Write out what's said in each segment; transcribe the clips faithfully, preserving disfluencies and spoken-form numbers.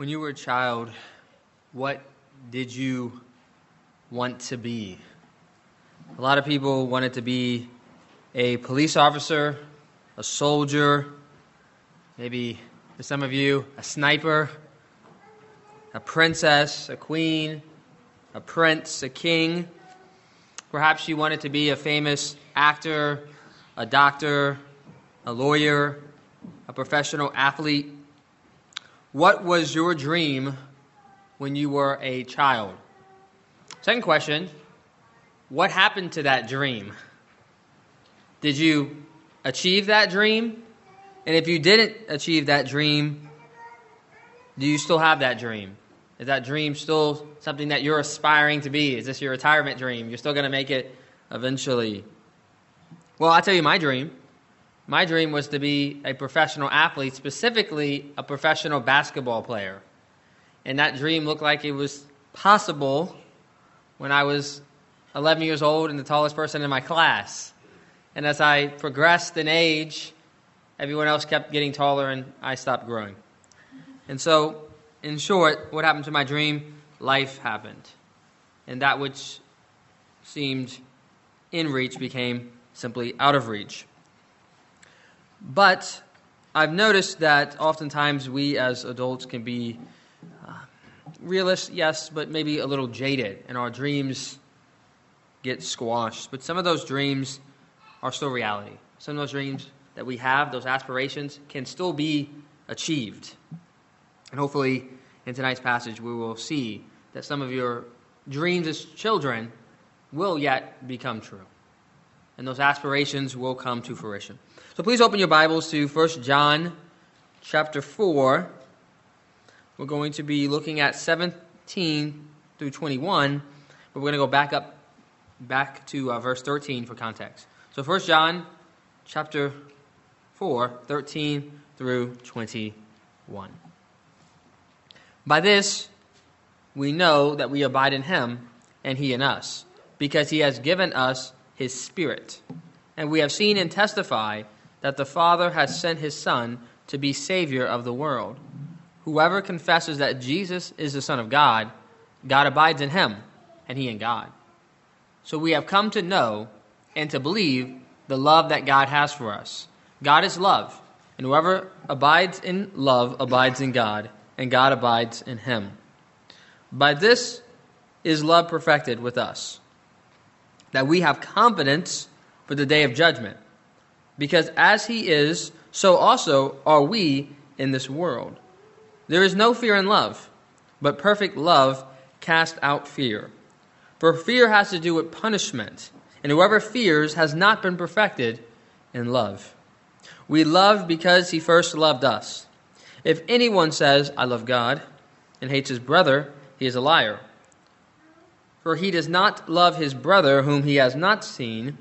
When you were a child, what did you want to be? A lot of people wanted to be a police officer, a soldier, maybe for some of you, a sniper, a princess, a queen, a prince, a king. Perhaps you wanted to be a famous actor, a doctor, a lawyer, a professional athlete. What was your dream when you were a child? Second question, what happened to that dream? Did you achieve that dream? And if you didn't achieve that dream, do you still have that dream? Is that dream still something that you're aspiring to be? Is this your retirement dream? You're still going to make it eventually. Well, I'll tell you my dream. My dream was to be a professional athlete, specifically a professional basketball player. And that dream looked like it was possible when I was eleven years old and the tallest person in my class. And as I progressed in age, everyone else kept getting taller and I stopped growing. And so, in short, what happened to my dream? Life happened. And that which seemed in reach became simply out of reach. But I've noticed that oftentimes we as adults can be uh, realists, yes, but maybe a little jaded, and our dreams get squashed. But some of those dreams are still reality. Some of those dreams that we have, those aspirations, can still be achieved. And hopefully in tonight's passage we will see that some of your dreams as children will yet become true. And those aspirations will come to fruition. So please open your Bibles to First John chapter four. We're going to be looking at seventeen through twenty-one, but we're going to go back up back to uh, verse thirteen for context. So First John chapter four, thirteen through twenty-one. By this we know that we abide in him and he in us, because he has given us his Spirit. And we have seen and testify that the Father has sent his Son to be Savior of the world. Whoever confesses that Jesus is the Son of God, God abides in him, and he in God. So we have come to know and to believe the love that God has for us. God is love, and whoever abides in love abides in God, and God abides in him. By this is love perfected with us, that we have confidence for the day of judgment, because as he is, so also are we in this world. There is no fear in love, but perfect love casts out fear. For fear has to do with punishment, and whoever fears has not been perfected in love. We love because he first loved us. If anyone says, I love God, and hates his brother, he is a liar. For he does not love his brother whom he has not seen.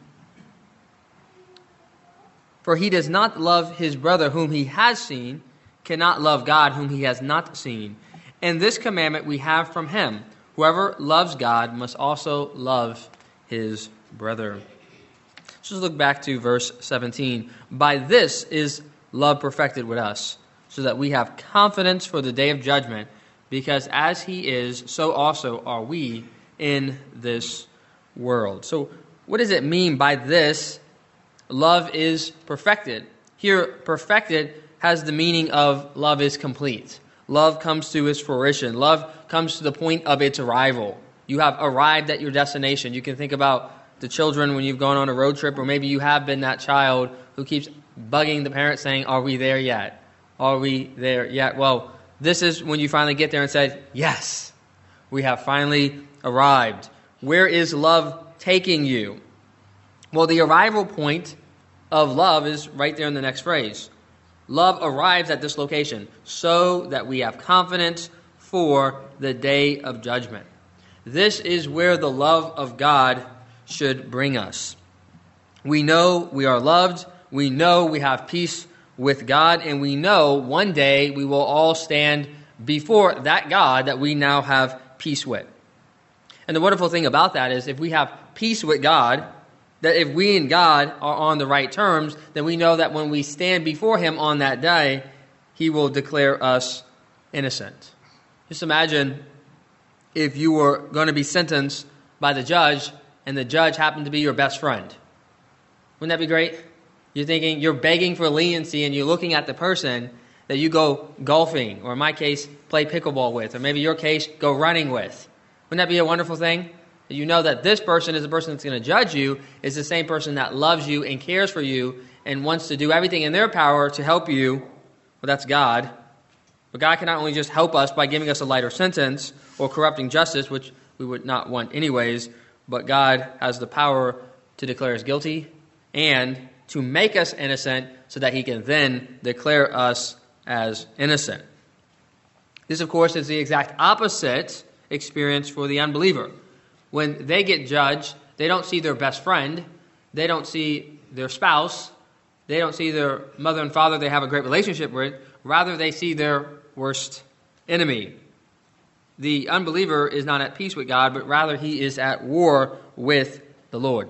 For he does not love his brother whom he has seen, cannot love God whom he has not seen. And this commandment we have from him, whoever loves God must also love his brother. Let's just look back to verse seventeen. By this is love perfected with us, so that we have confidence for the day of judgment, because as he is, so also are we in this world. So what does it mean by this? Love is perfected. Here, perfected has the meaning of love is complete. Love comes to its fruition. Love comes to the point of its arrival. You have arrived at your destination. You can think about the children when you've gone on a road trip, or maybe you have been that child who keeps bugging the parents saying, are we there yet? Are we there yet? Well, this is when you finally get there and say, yes, we have finally arrived. Where is love taking you? Well, the arrival point of love is right there in the next phrase. Love arrives at this location so that we have confidence for the day of judgment. This is where the love of God should bring us. We know we are loved. We know we have peace with God. And we know one day we will all stand before that God that we now have peace with. And the wonderful thing about that is if we have peace with God, that if we and God are on the right terms, then we know that when we stand before him on that day, he will declare us innocent. Just imagine if you were going to be sentenced by the judge and the judge happened to be your best friend. Wouldn't that be great? You're thinking, you're begging for leniency and you're looking at the person that you go golfing, or in my case, play pickleball with, or maybe your case, go running with. Wouldn't that be a wonderful thing? You know that this person is the person that's going to judge you, is the same person that loves you and cares for you and wants to do everything in their power to help you. Well, that's God. But God can not only just help us by giving us a lighter sentence or corrupting justice, which we would not want anyways, but God has the power to declare us guilty and to make us innocent so that he can then declare us as innocent. This, of course, is the exact opposite experience for the unbeliever. When they get judged, they don't see their best friend, they don't see their spouse, they don't see their mother and father they have a great relationship with, rather they see their worst enemy. The unbeliever is not at peace with God, but rather he is at war with the Lord.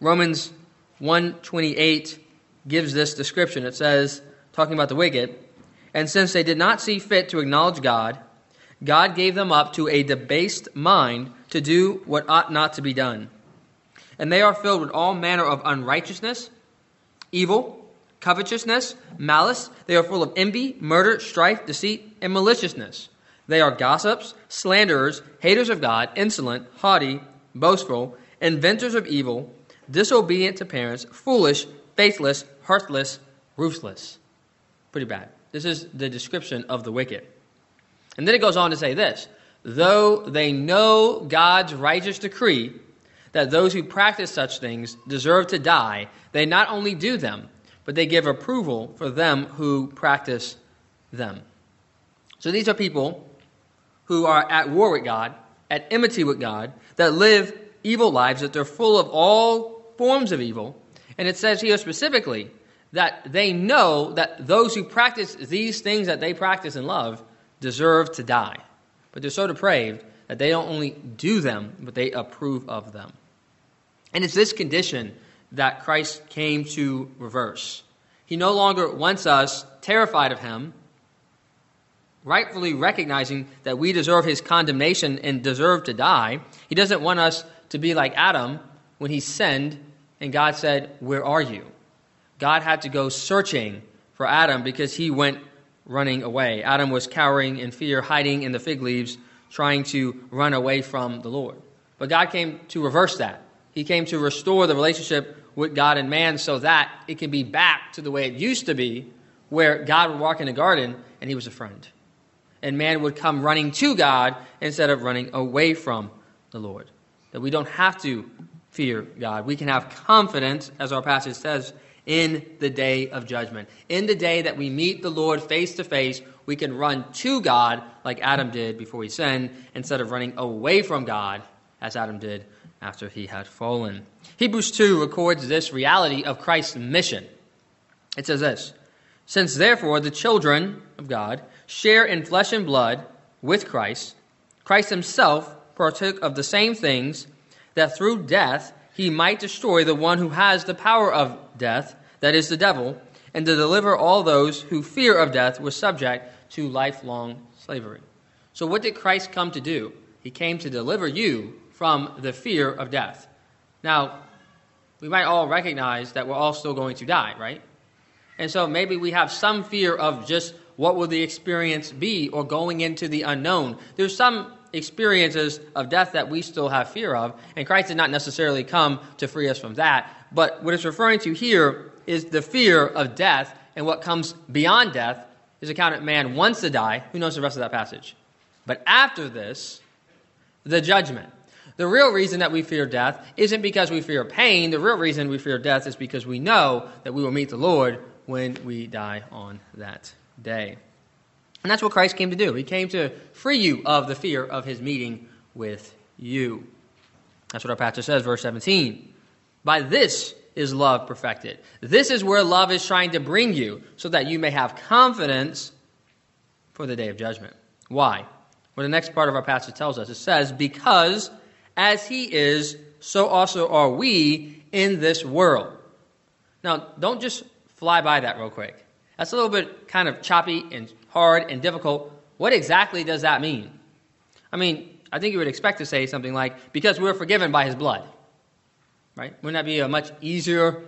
Romans one twenty-eight gives this description. It says, talking about the wicked, and since they did not see fit to acknowledge God, God gave them up to a debased mind to do what ought not to be done. And they are filled with all manner of unrighteousness, evil, covetousness, malice. They are full of envy, murder, strife, deceit, and maliciousness. They are gossips, slanderers, haters of God, insolent, haughty, boastful, inventors of evil, disobedient to parents, foolish, faithless, heartless, ruthless. Pretty bad. This is the description of the wicked. And then it goes on to say this, though they know God's righteous decree that those who practice such things deserve to die, they not only do them, but they give approval for them who practice them. So these are people who are at war with God, at enmity with God, that live evil lives, that they're full of all forms of evil. And it says here specifically that they know that those who practice these things that they practice and love deserve to die, but they're so depraved that they don't only do them, but they approve of them. And it's this condition that Christ came to reverse. He no longer wants us terrified of him, rightfully recognizing that we deserve his condemnation and deserve to die. He doesn't want us to be like Adam when he sinned and God said, "Where are you?" God had to go searching for Adam because he went running away. Adam was cowering in fear, hiding in the fig leaves, trying to run away from the Lord. But God came to reverse that. He came to restore the relationship with God and man so that it can be back to the way it used to be, where God would walk in the garden and he was a friend. And man would come running to God instead of running away from the Lord. That we don't have to fear God. We can have confidence, as our passage says, in the day of judgment. In the day that we meet the Lord face to face, we can run to God like Adam did before he sinned, instead of running away from God as Adam did after he had fallen. Hebrews two records this reality of Christ's mission. It says this, since therefore the children of God share in flesh and blood with Christ, Christ himself partook of the same things, that through death he might destroy the one who has the power of death, that is the devil, and to deliver all those who fear of death were subject to lifelong slavery. So what did Christ come to do? He came to deliver you from the fear of death. Now, we might all recognize that we're all still going to die, right? And so maybe we have some fear of just what will the experience be, or going into the unknown. There's some experiences of death that we still have fear of, and Christ did not necessarily come to free us from that. But what it's referring to here is the fear of death, and what comes beyond death is accounted man wants to die. Who knows the rest of that passage? But after this, the judgment. The real reason that we fear death isn't because we fear pain. The real reason we fear death is because we know that we will meet the Lord when we die on that day. And that's what Christ came to do. He came to free you of the fear of his meeting with you. That's what our passage says, verse seventeen. By this is love perfected. This is where love is trying to bring you, so that you may have confidence for the day of judgment. Why? Well, the next part of our passage tells us. It says, because as he is, so also are we in this world. Now, don't just fly by that real quick. That's a little bit kind of choppy and hard and difficult, What exactly does that mean? I mean, I think you would expect to say something like, because we're forgiven by his blood. Right? Wouldn't that be a much easier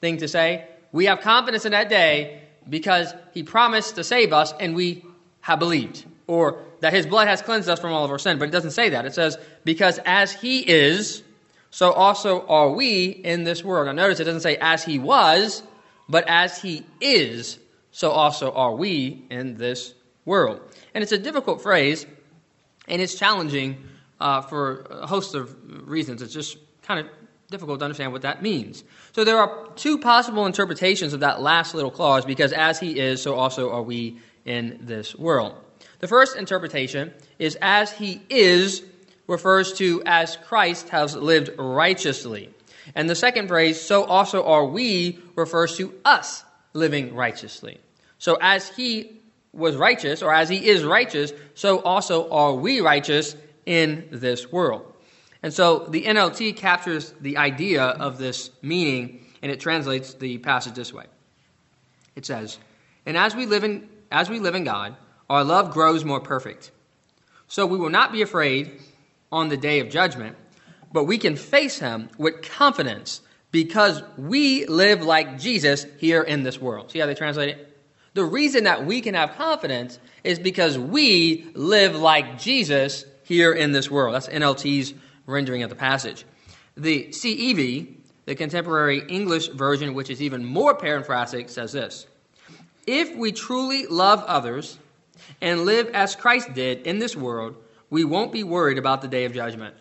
thing to say? We have confidence in that day because he promised to save us and we have believed. Or that his blood has cleansed us from all of our sin. But it doesn't say that. It says, because as he is, so also are we in this world. Now notice it doesn't say as he was, but as he is, so also are we in this world. And it's a difficult phrase, and it's challenging uh, for a host of reasons. It's just kind of difficult to understand what that means. So there are two possible interpretations of that last little clause, because as he is, so also are we in this world. The first interpretation is as he is refers to as Christ has lived righteously. And the second phrase, so also are we, refers to us living righteously. So as he was righteous, or as he is righteous, so also are we righteous in this world. And so the N L T captures the idea of this meaning, and it translates the passage this way. It says, and as we live in as we live in God, our love grows more perfect. So we will not be afraid on the day of judgment, but we can face him with confidence because we live like Jesus here in this world. See how they translate it? The reason that we can have confidence is because we live like Jesus here in this world. That's N L T's rendering of the passage. The C E V, the Contemporary English Version, which is even more paraphrastic, says this. If we truly love others and live as Christ did in this world, we won't be worried about the day of judgment.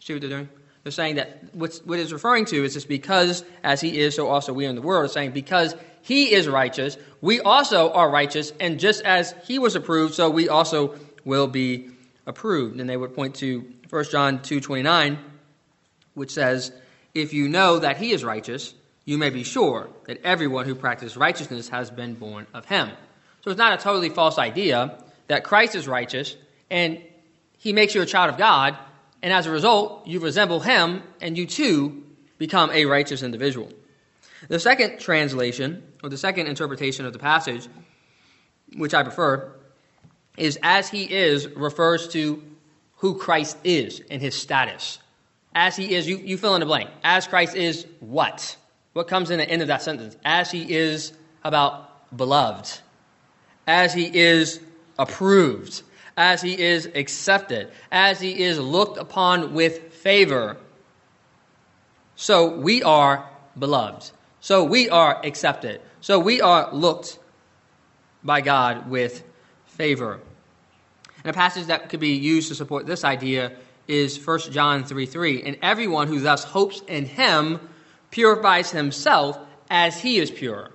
See what they're doing? They're saying that what's, what it's referring to is just because as he is, so also we are in the world. It's saying because he is righteous, we also are righteous. And just as he was approved, so we also will be approved. And they would point to First John two twenty-nine, which says, if you know that he is righteous, you may be sure that everyone who practices righteousness has been born of him. So it's not a totally false idea that Christ is righteous and he makes you a child of God. And as a result, you resemble him, and you too become a righteous individual. The second translation, or the second interpretation of the passage, which I prefer, is as he is refers to who Christ is and his status. As he is, you, you fill in the blank. As Christ is what? What comes in the end of that sentence? As he is about beloved. As he is approved. As he is accepted, as he is looked upon with favor. So we are beloved. So we are accepted. So we are looked by God with favor. And a passage that could be used to support this idea is First John three three. And everyone who thus hopes in him purifies himself as he is pure.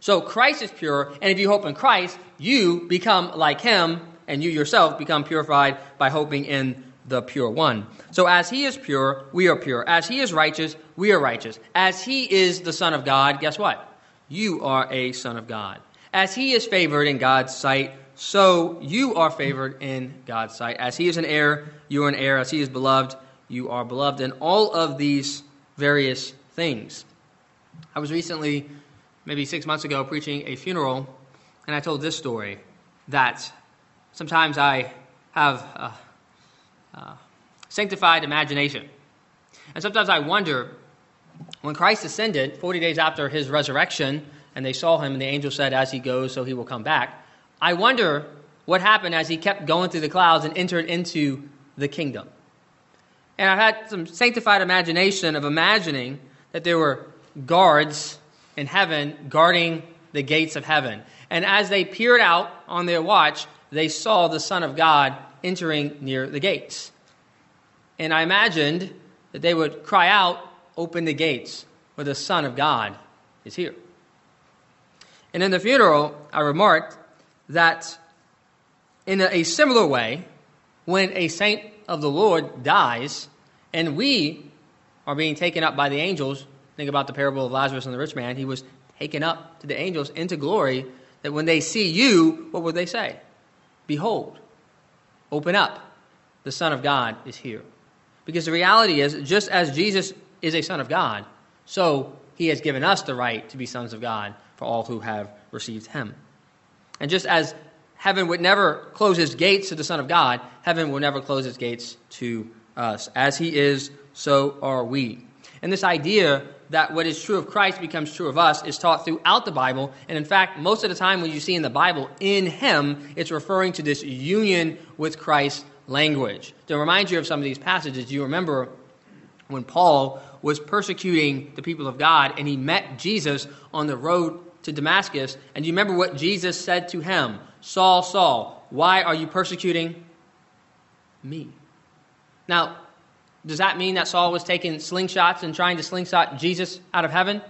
So Christ is pure, and if you hope in Christ, you become like him, and you yourself become purified by hoping in the pure one. So as he is pure, we are pure. As he is righteous, we are righteous. As he is the Son of God, guess what? You are a son of God. As he is favored in God's sight, so you are favored in God's sight. As he is an heir, you are an heir. As he is beloved, you are beloved. And all of these various things. I was recently, maybe six months ago, preaching a funeral, and I told this story that sometimes I have a, a sanctified imagination. And sometimes I wonder, when Christ ascended forty days after his resurrection, and they saw him, and the angel said, as he goes, so he will come back. I wonder what happened as he kept going through the clouds and entered into the kingdom. And I've had some sanctified imagination of imagining that there were guards in heaven guarding the gates of heaven. And as they peered out on their watch, they saw the Son of God entering near the gates. And I imagined that they would cry out, open the gates, for the Son of God is here. And in the funeral, I remarked that in a similar way, when a saint of the Lord dies and we are being taken up by the angels, think about the parable of Lazarus and the rich man, he was taken up to the angels into glory, that when they see you, what would they say? Behold, open up, the Son of God is here. Because the reality is, just as Jesus is a Son of God, so he has given us the right to be sons of God for all who have received him. And just as heaven would never close its gates to the Son of God. Heaven will never close its gates to us. As he is, so are we. And this idea that what is true of Christ becomes true of us is taught throughout the Bible. And in fact, most of the time when you see in the Bible, in him, it's referring to this union with Christ language. To remind you of some of these passages, you remember when Paul was persecuting the people of God and he met Jesus on the road to Damascus. And you remember what Jesus said to him, Saul, Saul, why are you persecuting me? Now, does that mean that Saul was taking slingshots and trying to slingshot Jesus out of heaven?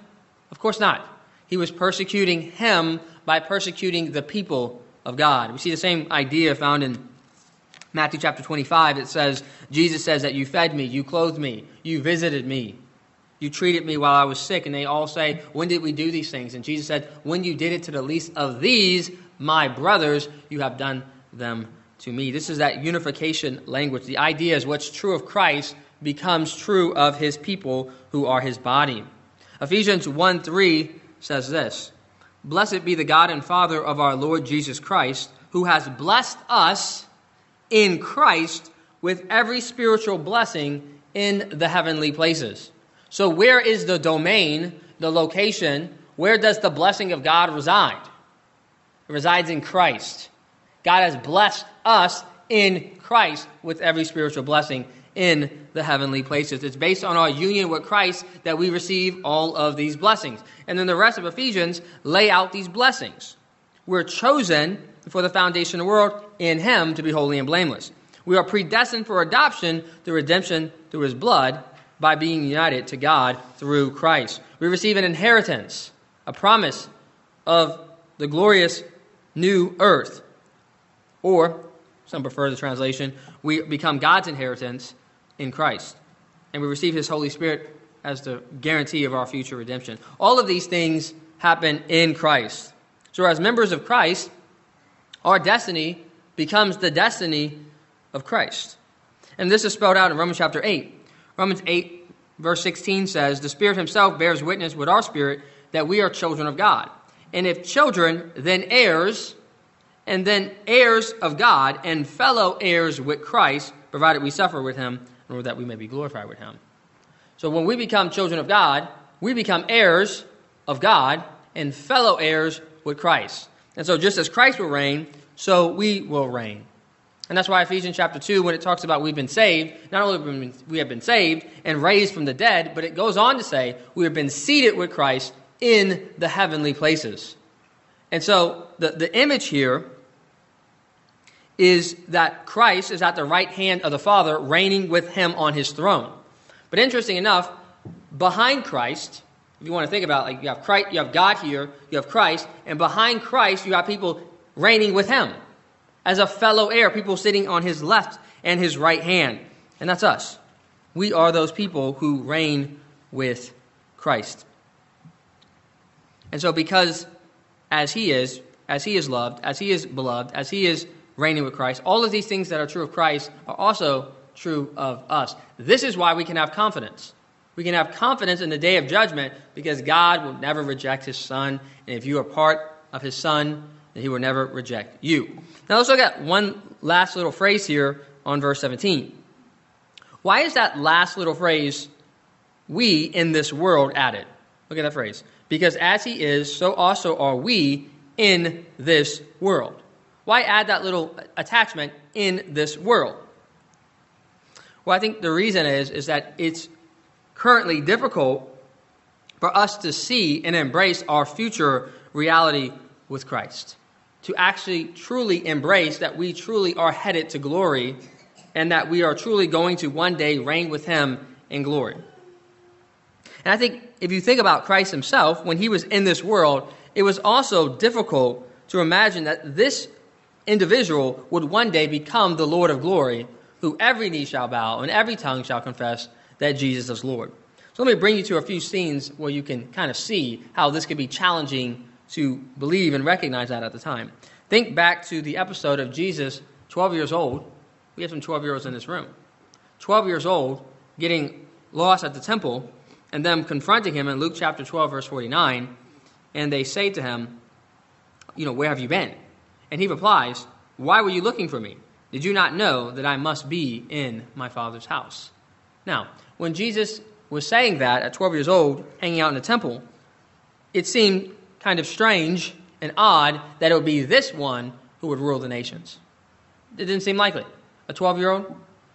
Of course not. He was persecuting him by persecuting the people of God. We see the same idea found in Matthew chapter twenty-five. It says, Jesus says that you fed me, you clothed me, you visited me, you treated me while I was sick. And they all say, when did we do these things? And Jesus said, when you did it to the least of these, my brothers, you have done them to me. This is that unification language. The idea is what's true of Christ becomes true of his people who are his body. Ephesians one three says this, Blessed be the God and Father of our Lord Jesus Christ, who has blessed us in Christ with every spiritual blessing in the heavenly places. So where is the domain, the location? Where does the blessing of God reside? It resides in Christ. God has blessed us in Christ with every spiritual blessing in the heavenly places. It's based on our union with Christ that we receive all of these blessings. And then the rest of Ephesians lay out these blessings. We're chosen before the foundation of the world in him to be holy and blameless. We are predestined for adoption through redemption through his blood by being united to God through Christ. We receive an inheritance, a promise of the glorious new earth. Or, some prefer the translation, we become God's inheritance in Christ. And we receive his Holy Spirit as the guarantee of our future redemption. All of these things happen in Christ. So as members of Christ, our destiny becomes the destiny of Christ. And this is spelled out in Romans chapter eight. Romans eight, verse sixteen says, The Spirit himself bears witness with our spirit that we are children of God. And if children, then heirs... and then heirs of God and fellow heirs with Christ, provided we suffer with him, in order that we may be glorified with him. So when we become children of God, we become heirs of God and fellow heirs with Christ. And so just as Christ will reign, so we will reign. And that's why Ephesians chapter two, when it talks about we've been saved, not only we have been saved and raised from the dead, but it goes on to say we have been seated with Christ in the heavenly places. And so the, the image here is that Christ is at the right hand of the Father, reigning with him on his throne. But interesting enough, behind Christ, if you want to think about it, like you have Christ, you have God here, you have Christ, and behind Christ you have people reigning with him as a fellow heir, people sitting on his left and his right hand. And that's us. We are those people who reign with Christ. And so because as he is, as he is loved, as he is beloved, as he is reigning with Christ, all of these things that are true of Christ are also true of us. This is why we can have confidence. We can have confidence in the day of judgment because God will never reject his Son. And if you are part of his Son, then he will never reject you. Now let's look at one last little phrase here on verse seventeen. Why is that last little phrase, we in this world, added? Look at that phrase. Because as he is, so also are we in this world. Why add that little attachment in this world? Well, I think the reason is, is that it's currently difficult for us to see and embrace our future reality with Christ. To actually truly embrace that we truly are headed to glory and that we are truly going to one day reign with him in glory. And I think if you think about Christ himself, when he was in this world, it was also difficult to imagine that this individual would one day become the Lord of glory, who every knee shall bow and every tongue shall confess that Jesus is Lord. So let me bring you to a few scenes where you can kind of see how this could be challenging to believe and recognize that at the time. Think back to the episode of Jesus, twelve years old. We have some twelve-year-olds in this room. twelve years old, getting lost at the temple, and them confronting him in Luke chapter twelve, verse forty-nine, and they say to him, you know, where have you been? And he replies, "Why were you looking for me? Did you not know that I must be in my Father's house?" Now, when Jesus was saying that at twelve years old, hanging out in the temple, it seemed kind of strange and odd that it would be this one who would rule the nations. It didn't seem likely. A twelve-year-old?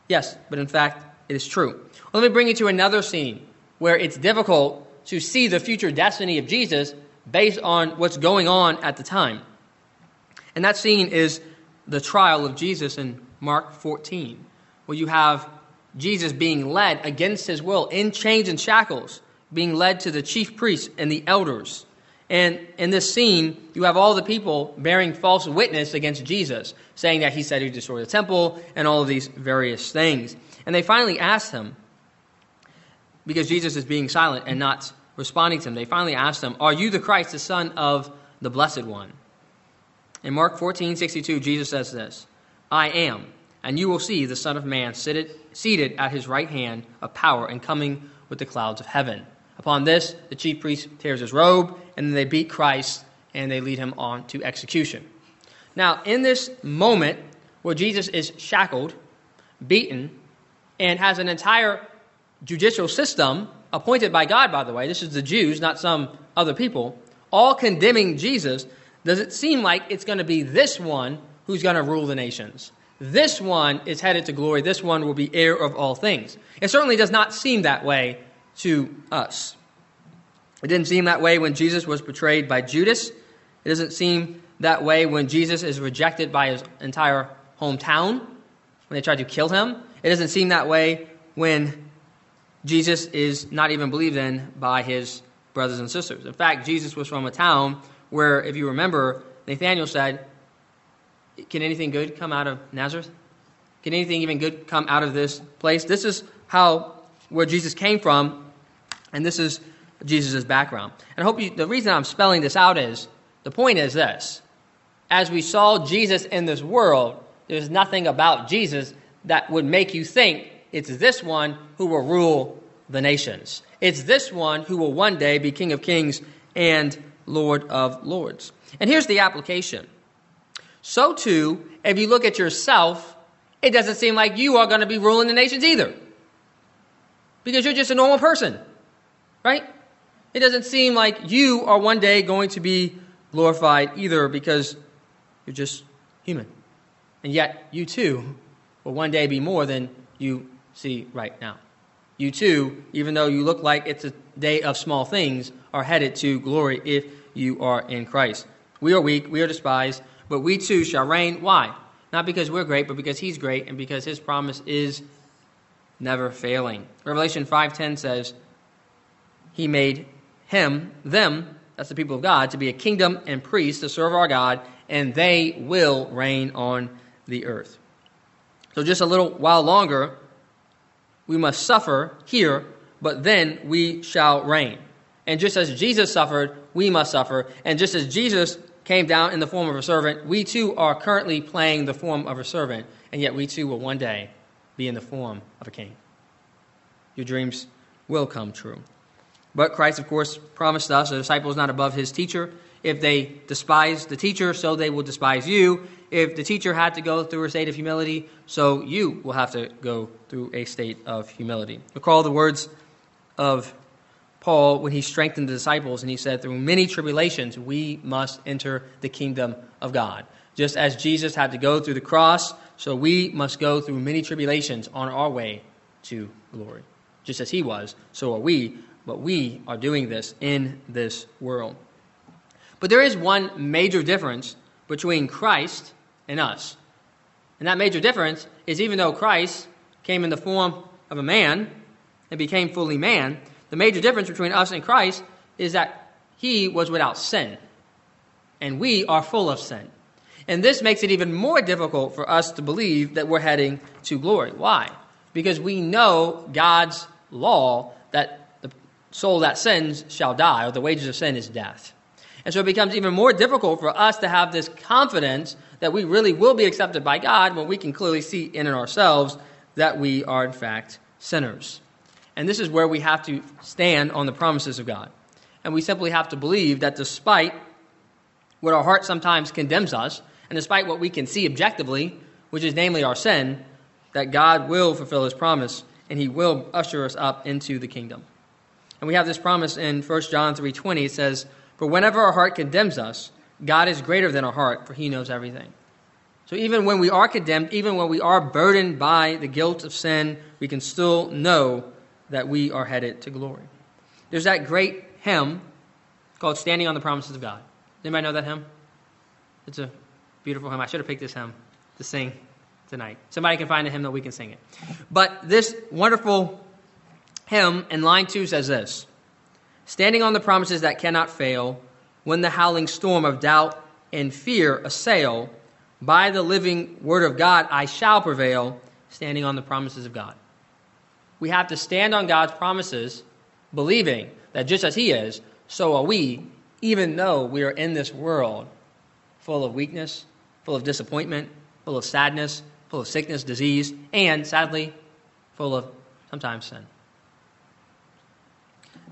Yes, but in fact, it is true. Well, let me bring you to another scene where it's difficult to see the future destiny of Jesus based on what's going on at the time. And that scene is the trial of Jesus in Mark fourteen, where you have Jesus being led against his will in chains and shackles, being led to the chief priests and the elders. And in this scene, you have all the people bearing false witness against Jesus, saying that he said he destroyed the temple and all of these various things. And they finally asked him, because Jesus is being silent and not responding to him, they finally asked him, "Are you the Christ, the Son of the Blessed One?" In Mark fourteen sixty-two, Jesus says this, "I am, and you will see the Son of Man seated, seated at his right hand of power and coming with the clouds of heaven." Upon this, the chief priest tears his robe, and then they beat Christ, and they lead him on to execution. Now, in this moment where Jesus is shackled, beaten, and has an entire judicial system appointed by God, by the way, this is the Jews, not some other people, all condemning Jesus, does it seem like it's going to be this one who's going to rule the nations? This one is headed to glory. This one will be heir of all things. It certainly does not seem that way to us. It didn't seem that way when Jesus was betrayed by Judas. It doesn't seem that way when Jesus is rejected by his entire hometown, when they tried to kill him. It doesn't seem that way when Jesus is not even believed in by his brothers and sisters. In fact, Jesus was from a town where, if you remember, Nathanael said, "Can anything good come out of Nazareth? Can anything even good come out of this place?" This is how where Jesus came from, and this is Jesus' background. And I hope you, the reason I'm spelling this out is, the point is this. As we saw Jesus in this world, there's nothing about Jesus that would make you think it's this one who will rule the nations. It's this one who will one day be King of Kings and Lord of Lords. And here's the application. So too, if you look at yourself, it doesn't seem like you are going to be ruling the nations either, because you're just a normal person, right? It doesn't seem like you are one day going to be glorified either, because you're just human. And yet, you too will one day be more than you see right now. You too, even though you look like it's a day of small things, are headed to glory if you are in Christ. We are weak, we are despised, but we too shall reign. Why? Not because we're great, but because he's great and because his promise is never failing. Revelation five ten says, "He made him, them, that's the people of God, to be a kingdom and priests to serve our God, and they will reign on the earth." So just a little while longer, we must suffer here, but then we shall reign. And just as Jesus suffered, we must suffer. And just as Jesus came down in the form of a servant, we too are currently playing the form of a servant, and yet we too will one day be in the form of a king. Your dreams will come true. But Christ, of course, promised us the disciple is not above his teacher. If they despise the teacher, so they will despise you. If the teacher had to go through a state of humility, so you will have to go through a state of humility. Recall the words of Paul when he strengthened the disciples, and he said, "Through many tribulations, we must enter the kingdom of God." Just as Jesus had to go through the cross, so we must go through many tribulations on our way to glory. Just as he was, so are we, but we are doing this in this world. But there is one major difference between Christ and us. And that major difference is, even though Christ came in the form of a man and became fully man, the major difference between us and Christ is that he was without sin, and we are full of sin. And this makes it even more difficult for us to believe that we're heading to glory. Why? Because we know God's law that the soul that sins shall die, or the wages of sin is death. And so it becomes even more difficult for us to have this confidence that we really will be accepted by God when we can clearly see in and ourselves that we are in fact sinners. And this is where we have to stand on the promises of God. And we simply have to believe that despite what our heart sometimes condemns us, and despite what we can see objectively, which is namely our sin, that God will fulfill his promise, and he will usher us up into the kingdom. And we have this promise in First John three twenty. It says, "For whenever our heart condemns us, God is greater than our heart, for he knows everything." So even when we are condemned, even when we are burdened by the guilt of sin, we can still know that we are headed to glory. There's that great hymn called "Standing on the Promises of God." Anybody know that hymn? It's a beautiful hymn. I should have picked this hymn to sing tonight. Somebody can find a hymn that we can sing it. But this wonderful hymn in line two says this: "Standing on the promises that cannot fail, when the howling storm of doubt and fear assail, by the living word of God I shall prevail, standing on the promises of God." We have to stand on God's promises, believing that just as he is, so are we, even though we are in this world full of weakness, full of disappointment, full of sadness, full of sickness, disease, and sadly, full of sometimes sin.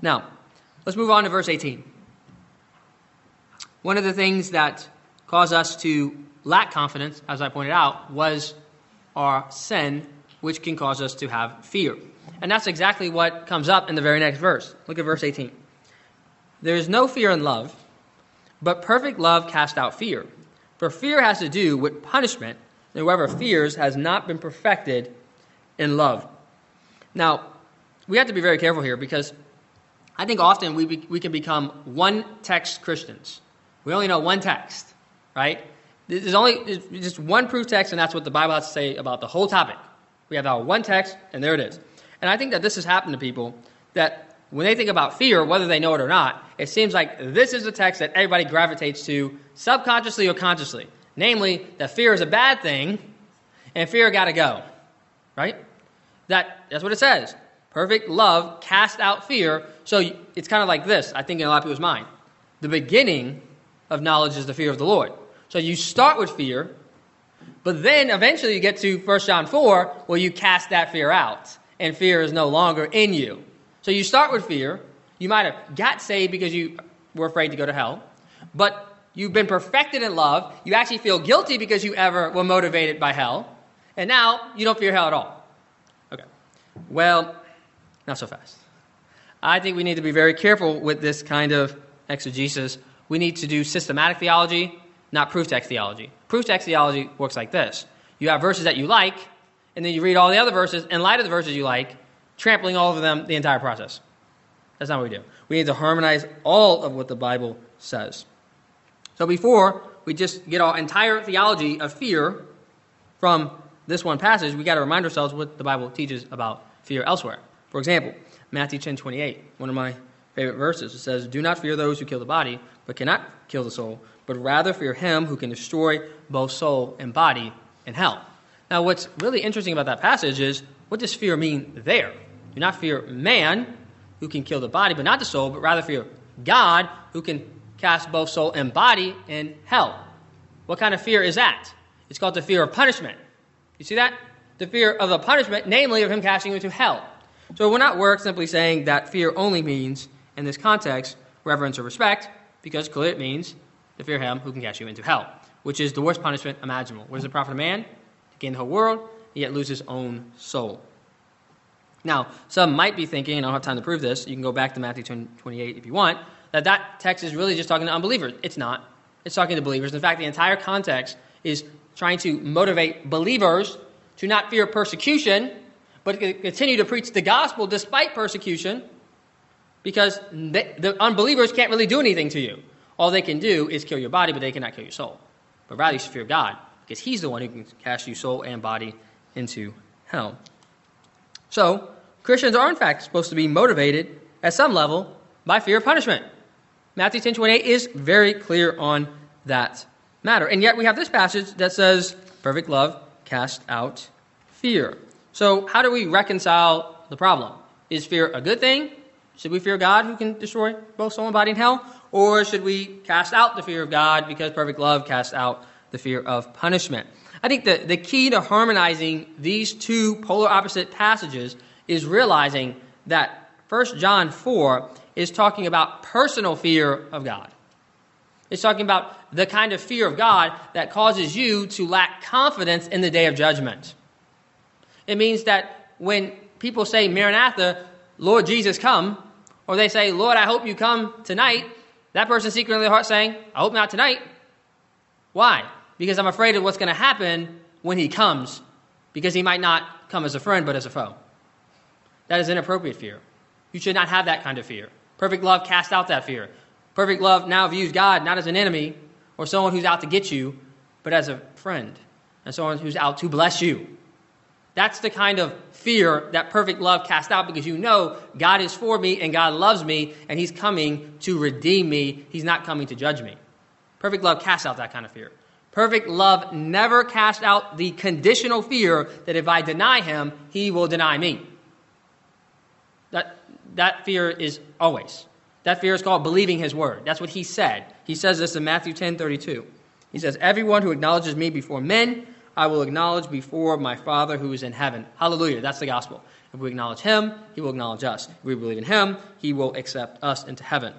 Now, let's move on to verse eighteen. One of the things that caused us to lack confidence, as I pointed out, was our sin, which can cause us to have fear. And that's exactly what comes up in the very next verse. Look at verse eighteen. "There is no fear in love, but perfect love casts out fear. For fear has to do with punishment, and whoever fears has not been perfected in love." Now, we have to be very careful here, because I think often we be, we can become one-text Christians. We only know one text, right? There's only there's just one proof text, and that's what the Bible has to say about the whole topic. We have our one text, and there it is. And I think that this has happened to people, that when they think about fear, whether they know it or not, it seems like this is the text that everybody gravitates to, subconsciously or consciously. Namely, that fear is a bad thing, and fear got to go, right? That That's what it says. Perfect love casts out fear. So it's kind of like this, I think, in a lot of people's mind. The beginning of knowledge is the fear of the Lord. So you start with fear, but then eventually you get to First John four, where you cast that fear out, and fear is no longer in you. So you start with fear. You might have got saved because you were afraid to go to hell, but you've been perfected in love. You actually feel guilty because you ever were motivated by hell, and now you don't fear hell at all. Okay, well, not so fast. I think we need to be very careful with this kind of exegesis. We need to do systematic theology, not proof text theology. Proof text theology works like this. You have verses that you like, and then you read all the other verses in light of the verses you like, trampling all of them the entire process. That's not what we do. We need to harmonize all of what the Bible says. So before we just get our entire theology of fear from this one passage, we got to remind ourselves what the Bible teaches about fear elsewhere. For example, Matthew ten twenty-eight, one of my favorite verses. It says, "Do not fear those who kill the body, but cannot kill the soul, but rather fear him who can destroy both soul and body in hell." Now, what's really interesting about that passage is, what does fear mean there? Do not fear man, who can kill the body, but not the soul, but rather fear God, who can cast both soul and body in hell. What kind of fear is that? It's called the fear of punishment. You see that? The fear of the punishment, namely of him casting you into hell. So it will not work simply saying that fear only means, in this context, reverence or respect, because clearly it means to fear him who can cast you into hell, which is the worst punishment imaginable. What is the profit of man? To gain the whole world, yet lose his own soul. Now, some might be thinking, and I don't have time to prove this, you can go back to Matthew ten twenty-eight if you want, that that text is really just talking to unbelievers. It's not. It's talking to believers. In fact, the entire context is trying to motivate believers to not fear persecution, but to continue to preach the gospel despite persecution, because they, the unbelievers can't really do anything to you. All they can do is kill your body, but they cannot kill your soul. But rather you should fear God, because he's the one who can cast you soul and body into hell. So, Christians are in fact supposed to be motivated at some level by fear of punishment. Matthew ten twenty-eight is very clear on that matter. And yet we have this passage that says, perfect love casts out fear. So how do we reconcile the problem? Is fear a good thing? Should we fear God who can destroy both soul and body in hell? Or should we cast out the fear of God because perfect love casts out the fear of punishment? I think the, the key to harmonizing these two polar opposite passages is realizing that First John four is talking about personal fear of God. It's talking about the kind of fear of God that causes you to lack confidence in the day of judgment. It means that when people say, Maranatha, Lord Jesus, come, or they say, Lord, I hope you come tonight, that person secretly in their heart saying, I hope not tonight. Why? Because I'm afraid of what's going to happen when he comes, because he might not come as a friend, but as a foe. That is inappropriate fear. You should not have that kind of fear. Perfect love casts out that fear. Perfect love now views God not as an enemy or someone who's out to get you, but as a friend and someone who's out to bless you. That's the kind of fear that perfect love casts out, because you know God is for me and God loves me and he's coming to redeem me. He's not coming to judge me. Perfect love casts out that kind of fear. Perfect love never casts out the conditional fear that if I deny him, he will deny me. That that fear is always. That fear is called believing his word. That's what he said. He says this in Matthew ten thirty-two. He says, everyone who acknowledges me before men, I will acknowledge before my Father who is in heaven. Hallelujah. That's the gospel. If we acknowledge him, he will acknowledge us. If we believe in him, he will accept us into heaven.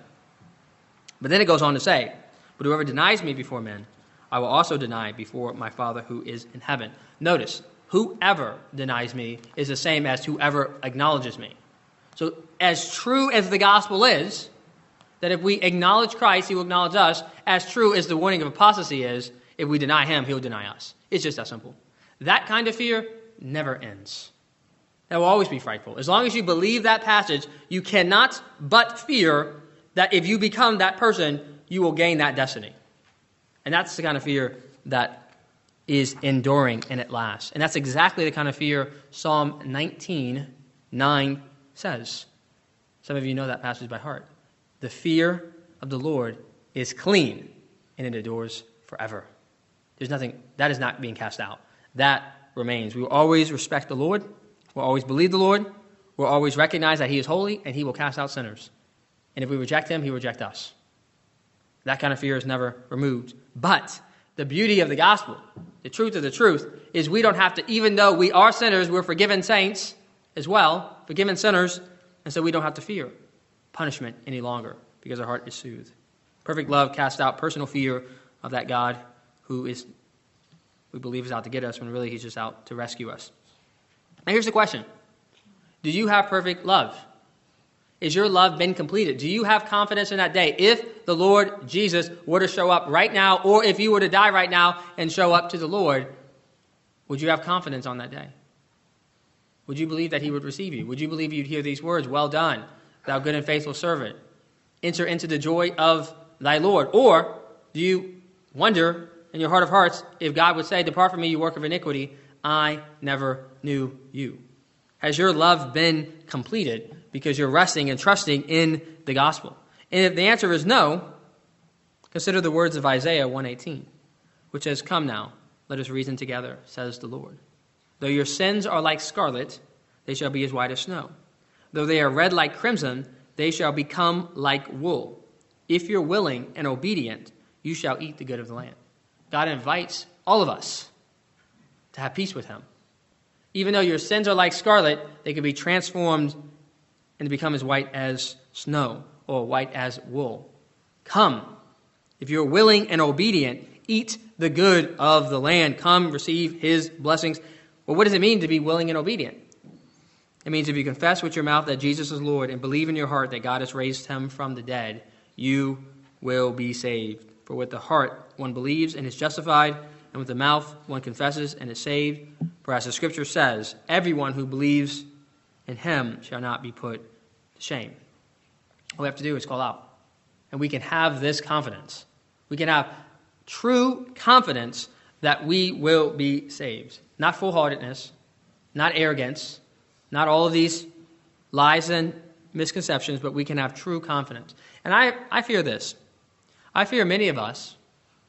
But then it goes on to say, but whoever denies me before men, I will also deny before my Father who is in heaven. Notice, whoever denies me is the same as whoever acknowledges me. So as true as the gospel is, that if we acknowledge Christ, he will acknowledge us, as true as the warning of apostasy is, if we deny him, he'll deny us. It's just that simple. That kind of fear never ends. That will always be frightful. As long as you believe that passage, you cannot but fear that if you become that person, you will gain that destiny. And that's the kind of fear that is enduring and it lasts. And that's exactly the kind of fear Psalm nineteen nine says. Some of you know that passage by heart. The fear of the Lord is clean, and it endures forever. There's nothing, that is not being cast out. That remains. We will always respect the Lord. We'll always believe the Lord. We'll always recognize that he is holy, and he will cast out sinners. And if we reject him, he will reject us. That kind of fear is never removed. But the beauty of the gospel, the truth of the truth, is we don't have to, even though we are sinners, we're forgiven saints as well, forgiven sinners, and so we don't have to fear punishment any longer because our heart is soothed. Perfect love casts out personal fear of that God who is, we believe is out to get us when really he's just out to rescue us. Now here's the question. Do you have perfect love? Is your love been completed? Do you have confidence in that day? If the Lord Jesus were to show up right now, or if you were to die right now and show up to the Lord, would you have confidence on that day? Would you believe that he would receive you? Would you believe you'd hear these words, well done, thou good and faithful servant. Enter into the joy of thy Lord. Or do you wonder in your heart of hearts if God would say, depart from me, you work of iniquity. I never knew you. Has your love been completed because you're resting and trusting in the gospel? And if the answer is no, consider the words of Isaiah one eighteen, which says, come now, let us reason together, says the Lord. Though your sins are like scarlet, they shall be as white as snow. Though they are red like crimson, they shall become like wool. If you're willing and obedient, you shall eat the good of the land. God invites all of us to have peace with him. Even though your sins are like scarlet, they can be transformed and become as white as snow or white as wool. Come, if you're willing and obedient, eat the good of the land. Come, receive his blessings. Well, what does it mean to be willing and obedient? It means if you confess with your mouth that Jesus is Lord and believe in your heart that God has raised him from the dead, you will be saved. For with the heart one believes and is justified, and with the mouth one confesses and is saved. For as the scripture says, everyone who believes in him shall not be put to shame. All we have to do is call out. And we can have this confidence. We can have true confidence that we will be saved. Not full-heartedness, not arrogance, not all of these lies and misconceptions, but we can have true confidence. And I, I fear this. I fear many of us,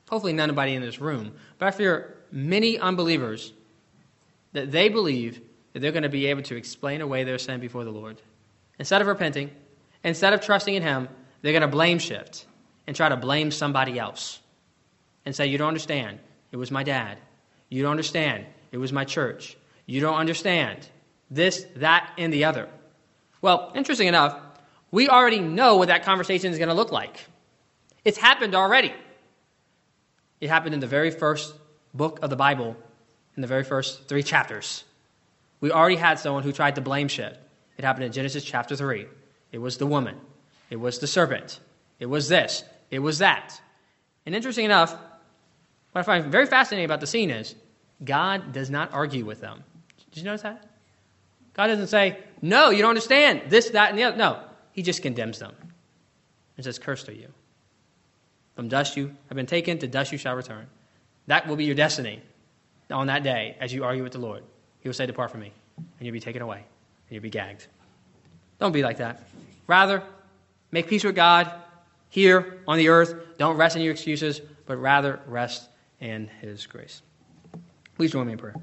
hopefully not anybody in this room, but I fear many unbelievers that they believe that they're going to be able to explain away their sin before the Lord. Instead of repenting, instead of trusting in him, they're going to blame shift and try to blame somebody else and say, you don't understand, it was my dad. You don't understand. It was my church. You don't understand this, that, and the other. Well, interesting enough, we already know what that conversation is going to look like. It's happened already. It happened in the very first book of the Bible, in the very first three chapters. We already had someone who tried to blame shit. It happened in Genesis chapter three. It was the woman. It was the serpent. It was this. It was that. And interesting enough, what I find very fascinating about the scene is God does not argue with them. Did you notice that? God doesn't say, no, you don't understand, this, that, and the other. No, he just condemns them and says, cursed are you. From dust you have been taken, to dust you shall return. That will be your destiny on that day as you argue with the Lord. He will say, depart from me, and you'll be taken away, and you'll be gagged. Don't be like that. Rather, make peace with God here on the earth. Don't rest in your excuses, but rather rest in his grace. Please join me in prayer.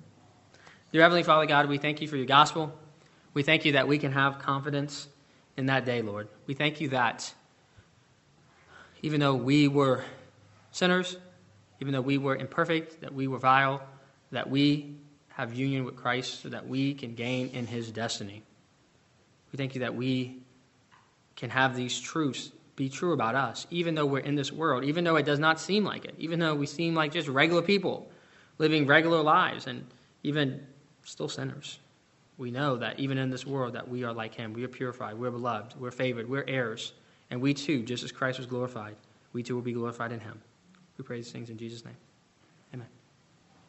Dear Heavenly Father God, we thank you for your gospel. We thank you that we can have confidence in that day, Lord. We thank you that even though we were sinners, even though we were imperfect, that we were vile, that we have union with Christ so that we can gain in his destiny. We thank you that we can have these truths be true about us, even though we're in this world, even though it does not seem like it, even though we seem like just regular people living regular lives and even still sinners. We know that even in this world that we are like him. We are purified. We're beloved. We're favored. We're heirs. And we too, just as Christ was glorified, we too will be glorified in him. We pray these things in Jesus' name. Amen.